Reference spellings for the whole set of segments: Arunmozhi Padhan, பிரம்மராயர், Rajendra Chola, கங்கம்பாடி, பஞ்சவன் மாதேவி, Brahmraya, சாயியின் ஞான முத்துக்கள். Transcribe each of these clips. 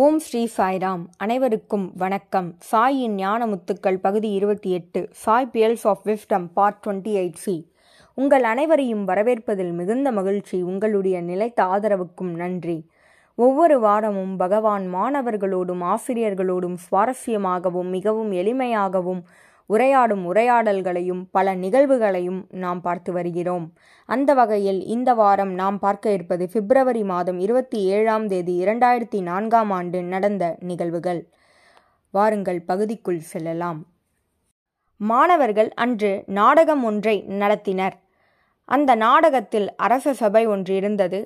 ஓம் ஸ்ரீ சாய்ராம். அனைவருக்கும் வணக்கம். சாயின் ஞான முத்துக்கள் பகுதி 28, Sai pearls of wisdom part 28C. உங்கள் அனைவரையும் வரவேற்பதில் மிகுந்த மகிழ்ச்சி. உங்களுடைய நிலைத்த ஆதரவுக்கும் நன்றி. ஒவ்வொரு வாரமும் பகவான் மாணவர்களோடும் ஆசிரியர்களோடும் சுவாரஸ்யமாகவும் மிகவும் எளிமையாகவும் உரையாடும் உரையாடல்களையும் பல நிகழ்வுகளையும் நாம் பார்த்து வருகிறோம். அந்த வகையில் இந்த வாரம் நாம் பார்க்க இருப்பது பிப்ரவரி மாதம் 27 2004 நடந்த நிகழ்வுகள். வாருங்கள், பகுதிக்குள் செல்லலாம். மாணவர்கள் அன்று நாடகம் ஒன்றை நடத்தினர். அந்த நாடகத்தில் அரச சபை ஒன்று இருந்தது.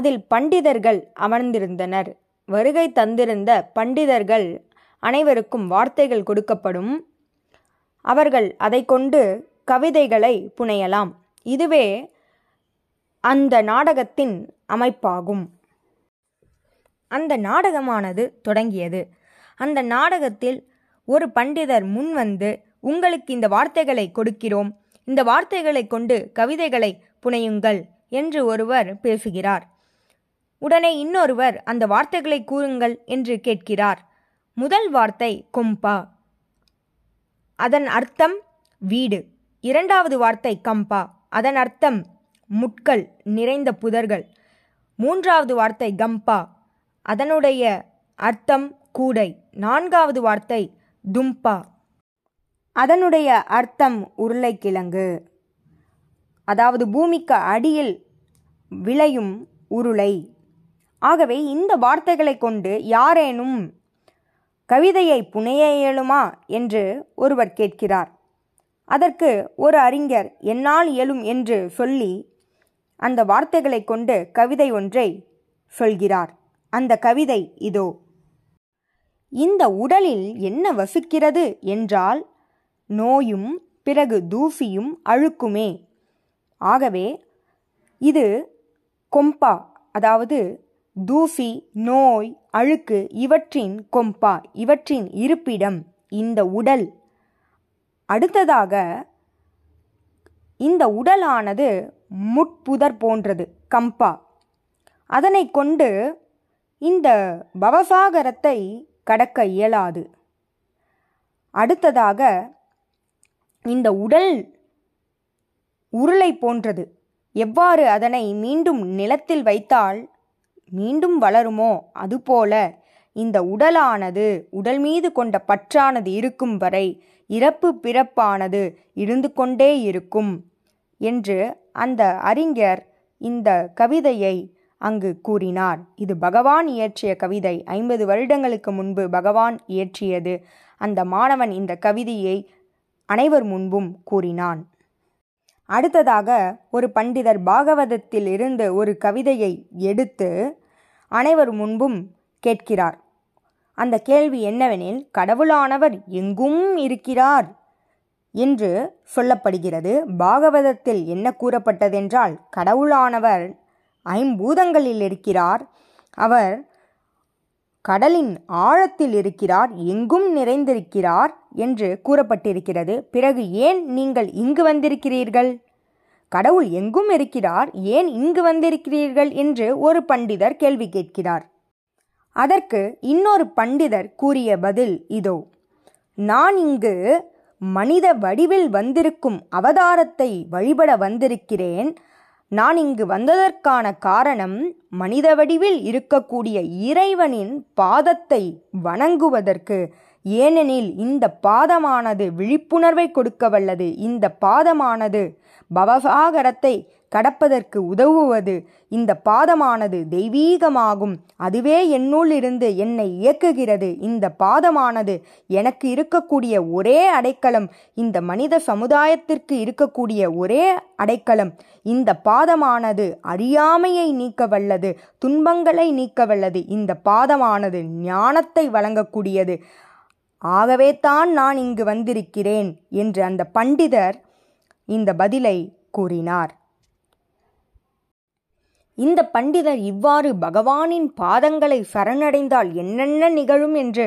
அதில் பண்டிதர்கள் அமர்ந்திருந்தனர். வருகை தந்திருந்த பண்டிதர்கள் அனைவருக்கும் வார்த்தைகள் கொடுக்கப்படும். அவர்கள் அதை கொண்டு கவிதைகளை புனையலாம். இதுவே அந்த நாடகத்தின் அமைப்பாகும். அந்த நாடகமானது தொடங்கியது. அந்த நாடகத்தில் ஒரு பண்டிதர் முன் வந்து, உங்களுக்கு இந்த வார்த்தைகளை கொடுக்கிறோம், இந்த வார்த்தைகளை கொண்டு கவிதைகளை புனையுங்கள் என்று ஒருவர் பேசுகிறார். உடனே இன்னொருவர், அந்த வார்த்தைகளை கூறுங்கள் என்று கேட்கிறார். முதல் வார்த்தை கொம்பா, அதன் அர்த்தம் வீடு. இரண்டாவது வார்த்தை கம்பா, அதன் அர்த்தம் முட்கள் நிறைந்த புதர்கள். மூன்றாவது வார்த்தை கம்பா, அதனுடைய அர்த்தம் கூடை. நான்காவது வார்த்தை தும்பா, அதனுடைய அர்த்தம் உருளைக்கிழங்கு, அதாவது பூமிக்கு அடியில் விளையும் உருளை. ஆகவே இந்த வார்த்தைகளை கொண்டு யாரேனும் கவிதையை புனைய இயலுமா என்று ஒருவர் கேட்கிறார். அதற்கு ஒரு அறிஞர், என்னால் இயலும் என்று சொல்லி அந்த வார்த்தைகளை கொண்டு கவிதை ஒன்றை சொல்கிறார். அந்த கவிதை இதோ: இந்த உடலில் என்ன வசிக்கிறது என்றால் நோயும் பிறகு தூசியும் அழுக்குமே. ஆகவே இது கொம்பா, அதாவது தூசி, நோய், அழுக்கு இவற்றின் கொம்பா, இவற்றின் இருப்பிடம் இந்த உடல். அடுத்ததாக, இந்த உடலானது முட்புதர் போன்றது கம்பா, அதனை கொண்டு இந்த பவசாகரத்தை கடக்க இயலாது. அடுத்ததாக, இந்த உடல் உருளை போன்றது, எவ்வாறு அதனை மீண்டும் நிலத்தில் வைத்தால் மீண்டும் வளருமோ அதுபோல இந்த உடலானது, உடல் மீது கொண்ட பற்றானது இருக்கும் வரை இறப்பு பிறப்பானது இருந்து கொண்டே இருக்கும் என்று அந்த அறிஞர் இந்த கவிதையை அங்கு கூறினார். இது பகவான் இயற்றிய கவிதை. 50 வருடங்களுக்கு முன்பு பகவான் இயற்றியது. அந்த மாணவன் இந்த கவிதையை அனைவர் முன்பும் கூறினான். அடுத்ததாக, ஒரு பண்டிதர் பாகவதத்தில் இருந்து ஒரு கவிதையை எடுத்து அனைவர் முன்பும் கேட்கிறார். அந்த கேள்வி என்னவெனில், கடவுளானவர் எங்கும் இருக்கிறார் என்று சொல்லப்படுகிறது. பாகவதத்தில் என்ன கூறப்பட்டதென்றால், கடவுளானவர் 5 பூதங்களில் இருக்கிறார், அவர் கடலின் ஆழத்தில் இருக்கிறார், எங்கும் நிறைந்திருக்கிறார் என்று கூறப்பட்டிருக்கிறது. பிறகு ஏன் நீங்கள் இங்கு வந்திருக்கிறீர்கள்? கடவுள் எங்கும் இருக்கிறார், ஏன் இங்கு வந்திருக்கிறீர்கள் என்று ஒரு பண்டிதர் கேள்வி கேட்கிறார். அதற்கு இன்னொரு பண்டிதர் கூறிய பதில் இதோ: நான் இங்கு மனித வடிவில் வந்திருக்கும் அவதாரத்தை வழிபட வந்திருக்கிறேன். நான் இங்கு வந்ததற்கான காரணம் மனித வடிவில் இருக்கக்கூடிய இறைவனின் பாதத்தை வணங்குவதற்கு. ஏனெனில் இந்த பாதமானது விழிப்புணர்வை கொடுக்க வல்லது, இந்த பாதமானது பவசாகரத்தை கடப்பதற்கு உதவுவது, இந்த பாதமானது தெய்வீகமாகும், அதுவே என்னுள் இருந்து என்னை இயக்குகிறது, இந்த பாதமானது எனக்கு இருக்கக்கூடிய ஒரே அடைக்கலம், இந்த மனித சமுதாயத்திற்கு இருக்கக்கூடிய ஒரே அடைக்கலம், இந்த பாதமானது அறியாமையை நீக்க வல்லது, துன்பங்களை நீக்க வல்லது, இந்த பாதமானது ஞானத்தை வழங்கக்கூடியது, ஆகவே தான் நான் இங்கு வந்திருக்கிறேன் என்று அந்த பண்டிதர் இந்த பதிலை கூறினார். இந்த பண்டிதர் இவ்வாறு பகவானின் பாதங்களை சரணடைந்தால் என்னென்ன நிகழும் என்று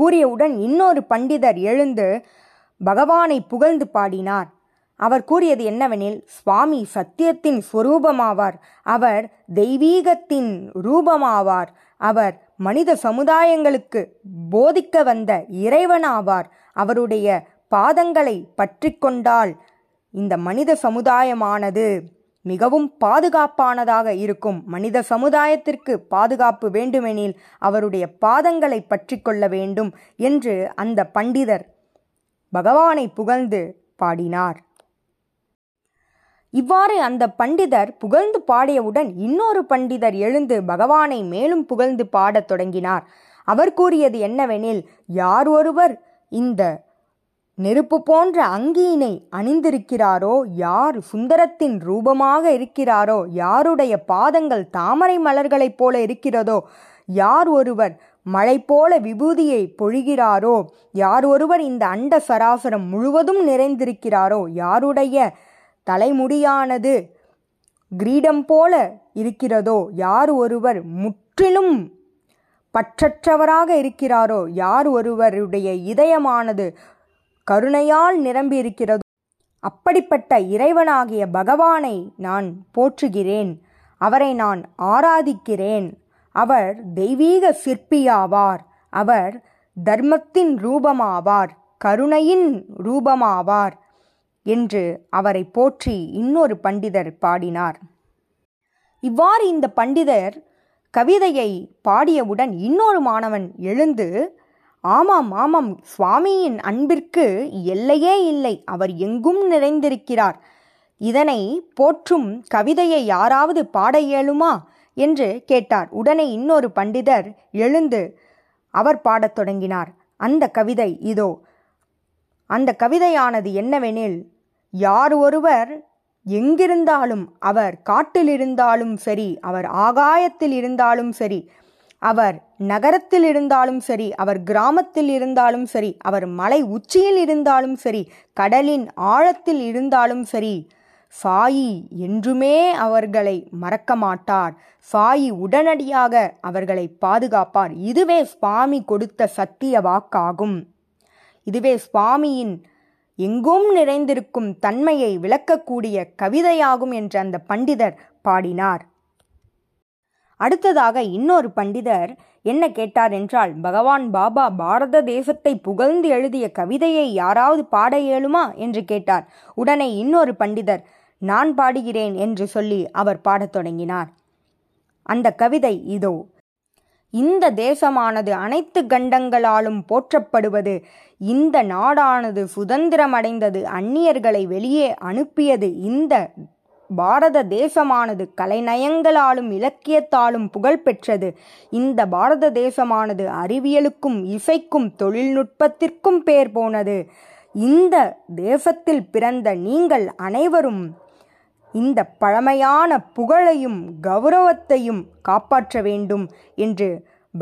கூறியவுடன் இன்னொரு பண்டிதர் எழுந்து பகவானை புகழ்ந்து பாடினார். அவர் கூறியது என்னவெனில், சுவாமி சத்தியத்தின் ஸ்வரூபமாவார், அவர் தெய்வீகத்தின் ரூபமாவார், அவர் மனித சமுதாயங்களுக்கு போதிக்க வந்த இறைவனாவார். அவருடைய பாதங்களை பற்றி கொண்டால் இந்த மனித சமுதாயமானது மிகவும் பாதுகாப்பானதாக இருக்கும். மனித சமுதாயத்திற்கு பாதுகாப்பு வேண்டுமெனில் அவருடைய பாதங்களை பற்றி கொள்ள வேண்டும் என்று அந்த பண்டிதர் பகவானை புகழ்ந்து பாடினார். இவ்வாறு அந்த பண்டிதர் புகழ்ந்து பாடியவுடன் இன்னொரு பண்டிதர் எழுந்து பகவானை மேலும் புகழ்ந்து பாடத் தொடங்கினார். அவர் கூறியது என்னவெனில், யார் ஒருவர் இந்த நெருப்பு போன்ற அங்கியினை அணிந்திருக்கிறாரோ, யார் சுந்தரத்தின் ரூபமாக இருக்கிறாரோ, யாருடைய பாதங்கள் தாமரை மலர்களைப் போல இருக்கிறதோ, யார் ஒருவர் மழை போல விபூதியை பொழிகிறாரோ, யார் ஒருவர் இந்த அண்ட சராசரம் முழுவதும் நிறைந்திருக்கிறாரோ, யாருடைய தலைமுடியானது கிரீடம் போல இருக்கிறதோ, யார் ஒருவர் முற்றிலும் பற்றற்றவராக இருக்கிறாரோ, யார் ஒருவருடைய இதயமானது கருணையால் நிரம்பியிருக்கிறது, அப்படிப்பட்ட இறைவனாகிய பகவானை நான் போற்றுகிறேன், அவரை நான் ஆராதிக்கிறேன். அவர் தெய்வீக சிற்பியாவார், அவர் தர்மத்தின் ரூபமாவார், கருணையின் ரூபமாவார் என்று அவரை போற்றி இன்னொரு பண்டிதர் பாடினார். இவ்வாறு இந்த பண்டிதர் கவிதையை பாடியவுடன் இன்னொரு மாணவன் எழுந்து, ஆமாம் ஆமாம், சுவாமியின் அன்பிற்கு எல்லையே இல்லை, அவர் எங்கும் நிறைந்திருக்கிறார், இதனை போற்றும் கவிதையை யாராவது பாட இயலுமா என்று கேட்டார். உடனே இன்னொரு பண்டிதர் எழுந்து அவர் பாடத் தொடங்கினார். அந்த கவிதை இதோ. அந்த கவிதையானது என்னவெனில், யார் ஒருவர் எங்கிருந்தாலும், அவர் காட்டில் இருந்தாலும் சரி, அவர் ஆகாயத்தில் இருந்தாலும் சரி, அவர் நகரத்தில் இருந்தாலும் சரி, அவர் கிராமத்தில் இருந்தாலும் சரி, அவர் மலை உச்சியில் இருந்தாலும் சரி, கடலின் ஆழத்தில் இருந்தாலும் சரி, சாயி என்றுமே அவர்களை மறக்க மாட்டார், சாயி உடனடியாக அவர்களை பாதுகாப்பார். இதுவே சுவாமி கொடுத்த சத்திய வாக்காகும். இதுவே சுவாமியின் எங்கும் நிறைந்திருக்கும் தன்மையை விளக்கக்கூடிய கவிதையாகும் என்று அந்த பண்டிதர் பாடினார். அடுத்ததாக இன்னொரு பண்டிதர் என்ன கேட்டார் என்றால், பகவான் பாபா பாரத தேசத்தை புகழ்ந்து எழுதிய கவிதையை யாராவது பாட இயலுமா என்று கேட்டார். உடனே இன்னொரு பண்டிதர் நான் பாடுகிறேன் என்று சொல்லி அவர் பாடத் தொடங்கினார். அந்த கவிதை இதோ. இந்த தேசமானது அனைத்து கண்டங்களாலும் போற்றப்படுவது, இந்த நாடானது சுதந்திரமடைந்தது, அந்நியர்களை வெளியே அனுப்பியது, இந்த பாரத தேசமானது கலைநயங்களாலும் இலக்கியத்தாலும் புகழ்பெற்றது, இந்த பாரத தேசமானது அறிவியலுக்கும் இசைக்கும் தொழில்நுட்பத்திற்கும் பேர் போனது, இந்த தேசத்தில் பிறந்த நீங்கள் அனைவரும் இந்த பழமையான புகழையும் கௌரவத்தையும் காப்பாற்ற வேண்டும் என்று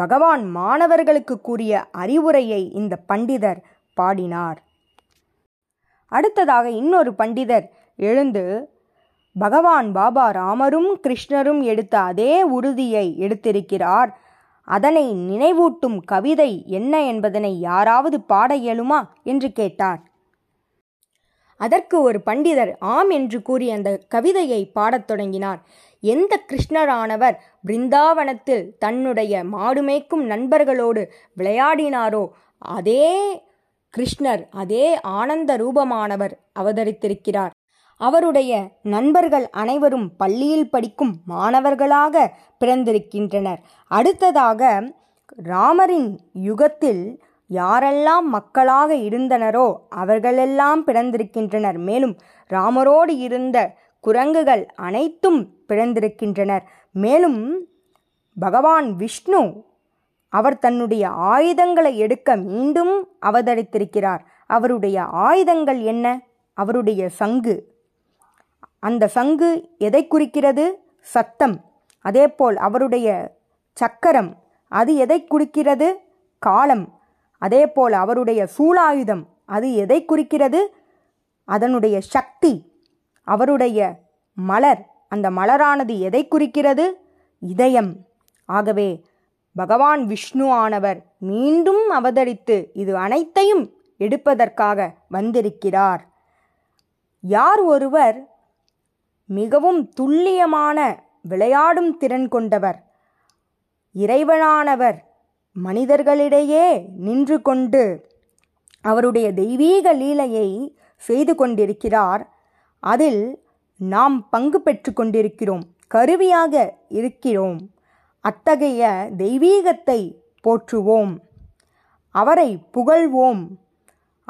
பகவான் மாணவர்களுக்கு கூறிய அறிவுரையை இந்த பண்டிதர் பாடினார். அடுத்ததாக இன்னொரு பண்டிதர் எழுந்து, பகவான் பாபா ராமரும் கிருஷ்ணரும் எடுத்த அதே உறுதியை எடுத்திருக்கிறார், அதனை நினைவூட்டும் கவிதை என்ன என்பதனை யாராவது பாட இயலுமா என்று கேட்டார். அதற்கு ஒரு பண்டிதர் ஆம் என்று கூறி அந்த கவிதையை பாடத் தொடங்கினார். எந்த கிருஷ்ணரானவர் பிருந்தாவனத்தில் தன்னுடைய மாடுமேய்க்கும் நண்பர்களோடு விளையாடினாரோ, அதே கிருஷ்ணர், அதே ஆனந்த ரூபமானவர் அவதரித்திருக்கிறார். அவருடைய நண்பர்கள் அனைவரும் பள்ளியில் படிக்கும் மாணவர்களாக பிறந்திருக்கின்றனர். அடுத்ததாக ராமரின் யுகத்தில் யாரெல்லாம் மக்களாக இருந்தனரோ அவர்களெல்லாம் பிறந்திருக்கின்றனர். மேலும் ராமரோடு இருந்த குரங்குகள் அனைத்தும் பிறந்திருக்கின்றனர். மேலும் பகவான் விஷ்ணு அவர் தன்னுடைய ஆயுதங்களை எடுக்க மீண்டும் அவதரித்திருக்கிறார். அவருடைய ஆயுதங்கள் என்ன? அவருடைய சங்கு. அந்த சங்கு எதை குறிக்கிறது? சத்தம். அதேபோல் அவருடைய சக்கரம், அது எதை குறிக்கிறது? காலம். அதேபோல் அவருடைய சூலாயுதம், அது எதை குறிக்கிறது? அதனுடைய சக்தி. அவருடைய மலர், அந்த மலரானது எதை குறிக்கிறது? இதயம். ஆகவே பகவான் விஷ்ணு ஆனவர் மீண்டும் அவதரித்து இது அனைத்தையும் எடுப்பதற்காக வந்திருக்கிறார். யார் ஒருவர் மிகவும் துல்லியமான விளையாடும் திறன் கொண்டவர், இறைவனானவர் மனிதர்களிடையே நின்று கொண்டு அவருடைய தெய்வீக லீலையை செய்து கொண்டிருக்கிறார். அதில் நாம் பங்கு பெற்று கொண்டிருக்கிறோம், கருவியாக இருக்கிறோம். அத்தகைய தெய்வீகத்தை போற்றுவோம், அவரை புகழ்வோம்.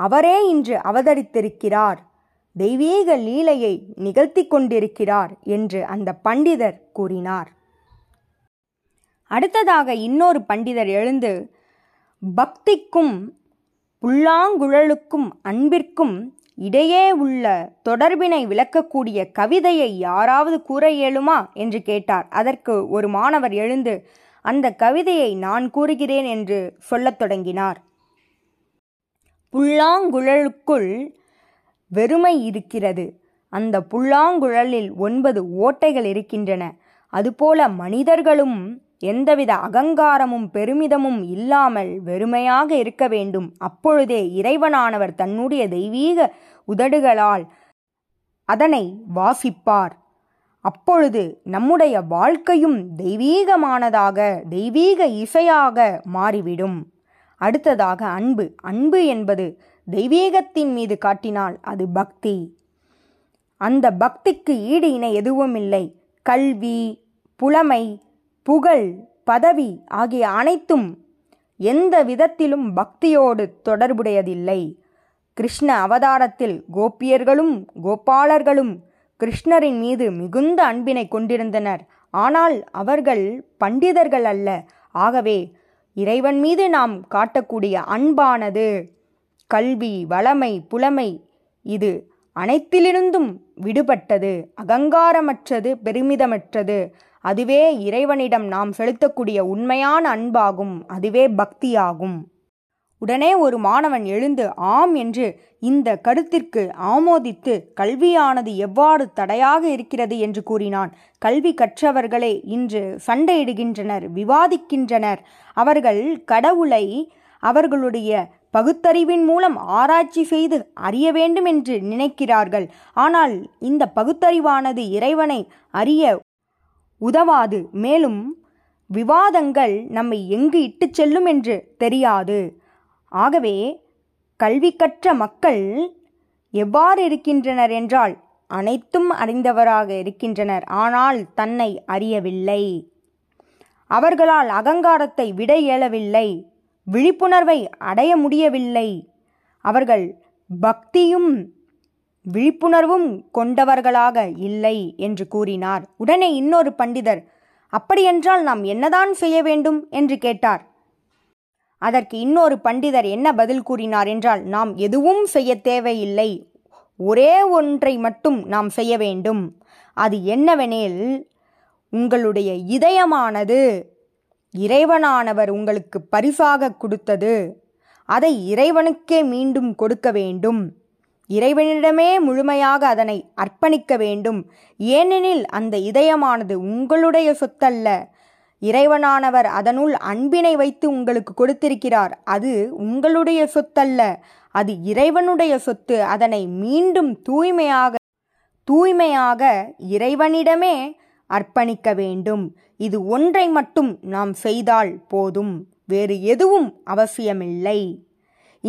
அவரே இன்று அவதரித்திருக்கிறார், தெய்வீக லீலையை நிகழ்த்தி கொண்டிருக்கிறார் என்று அந்த பண்டிதர் கூறினார். அடுத்ததாக இன்னொரு பண்டிதர் எழுந்து, பக்திக்கும் புல்லாங்குழலுக்கும் அன்பிற்கும் இடையே உள்ள தொடர்பினை விளக்கக்கூடிய கவிதையை யாராவது கூற இயலுமா என்று கேட்டார். அதற்கு ஒரு மாணவர் எழுந்து அந்த கவிதையை நான் கூறுகிறேன் என்று சொல்லத் தொடங்கினார். புல்லாங்குழலுக்குள் வெறுமை இருக்கிறது, அந்த புல்லாங்குழலில் 9 ஓட்டைகள் இருக்கின்றன. அதுபோல மனிதர்களும் எந்தவித அகங்காரமும் பெருமிதமும் இல்லாமல் வெறுமையாக இருக்க வேண்டும். அப்பொழுதே இறைவனானவர் தன்னுடைய தெய்வீக உதடுகளால் அதனை வாசிப்பார். அப்பொழுது நம்முடைய வாழ்க்கையும் தெய்வீகமானதாக, தெய்வீக இசையாக மாறிவிடும். அடுத்ததாக அன்பு. அன்பு என்பது தெய்வீகத்தின் மீது காட்டினால் அது பக்தி. அந்த பக்திக்கு ஈடு இணை எதுவும் இல்லை. கல்வி, புலமை, புகழ், பதவி ஆகிய அனைத்தும் எந்த விதத்திலும் பக்தியோடு தொடர்புடையதில்லை. கிருஷ்ண அவதாரத்தில் கோபியர்களும் கோபாலர்களும் கிருஷ்ணரின் மீது மிகுந்த அன்பினை கொண்டிருந்தனர். ஆனால் அவர்கள் பண்டிதர்கள் அல்ல. ஆகவே இறைவன் மீது நாம் காட்டக்கூடிய அன்பானது கல்வி, வளமை, புலமை இது அனைத்திலிருந்தும் விடுபட்டது, அகங்காரமற்றது, பெருமிதமற்றது. அதுவே இறைவனிடம் நாம் செலுத்தக்கூடிய உண்மையான அன்பாகும், அதுவே பக்தியாகும். உடனே ஒரு மாணவன் எழுந்து ஆம் என்று இந்த கருத்திற்கு ஆமோதித்து, கல்வியானது எவ்வாறு தடையாக இருக்கிறது என்று கூறினான். கல்வி கற்றவர்களே இன்று சண்டையிடுகின்றனர், விவாதிக்கின்றனர். அவர்கள் கடவுளை அவர்களுடைய பகுத்தறிவின் மூலம் ஆராய்ச்சி செய்து அறிய வேண்டும் என்று நினைக்கிறார்கள். ஆனால் இந்த பகுத்தறிவானது இறைவனை அறிய உதவாது. மேலும் விவாதங்கள் நம்மை எங்கு இட்டு செல்லும் என்று தெரியாது. ஆகவே கல்வி கற்ற மக்கள் எவ்வாறு இருக்கின்றனர் என்றால் அனைத்தும் அறிந்தவராக இருக்கின்றனர், ஆனால் தன்னை அறியவில்லை. அவர்களால் அகங்காரத்தை விட இயலவில்லை, விழிப்புணர்வை அடைய முடியவில்லை. அவர்கள் பக்தியும் விழிப்புணர்வும் கொண்டவர்களாக இல்லை என்று கூறினார். உடனே இன்னொரு பண்டிதர், அப்படியென்றால் நாம் என்னதான் செய்ய வேண்டும் என்று கேட்டார். அதற்கு இன்னொரு பண்டிதர் என்ன பதில் கூறினார் என்றால், நாம் எதுவும் செய்ய தேவையில்லை, ஒரே ஒன்றை மட்டும் நாம் செய்ய வேண்டும். அது என்னவெனில், உங்களுடைய இதயமானது இறைவனானவர் உங்களுக்கு பரிசாக கொடுத்தது, அதை இறைவனுக்கே மீண்டும் கொடுக்க வேண்டும், இறைவனிடமே முழுமையாக அதனை அர்ப்பணிக்க வேண்டும். ஏனெனில் அந்த இதயமானது உங்களுடைய சொத்தல்ல, இறைவனானவர் அதனுள் அன்பினை வைத்து உங்களுக்கு கொடுத்திருக்கிறார். அது உங்களுடைய சொத்தல்ல, அது இறைவனுடைய சொத்து. அதனை மீண்டும் தூய்மையாக இறைவனிடமே அர்ப்பணிக்க வேண்டும். இது ஒன்றை மட்டும் நாம் செய்தால் போதும், வேறு எதுவும் அவசியமில்லை.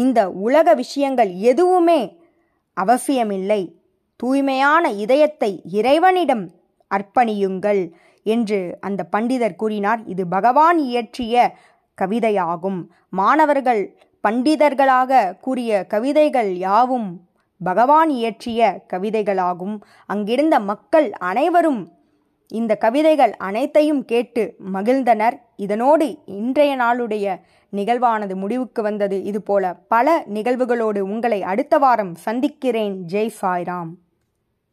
இந்த உலக விஷயங்கள் எதுவுமே அவசியமில்லை. தூய்மையான இதயத்தை இறைவனிடம் அர்ப்பணியுங்கள் என்று அந்த பண்டிதர் கூறினார். இது பகவான் இயற்றிய கவிதையாகும். மாணவர்கள் பண்டிதர்களாக கூறிய கவிதைகள் யாவும் பகவான் இயற்றிய கவிதைகளாகும். அங்கிருந்த மக்கள் அனைவரும் இந்த கவிதைகள் அனைத்தையும் கேட்டு மகிழ்ந்தனர். இதனோடு இன்றைய நாளுடைய நிகழ்வானது முடிவுக்கு வந்தது. இதுபோல பல நிகழ்வுகளோடு உங்களை அடுத்த வாரம் சந்திக்கிறேன். ஜெய் சாய்ராம்.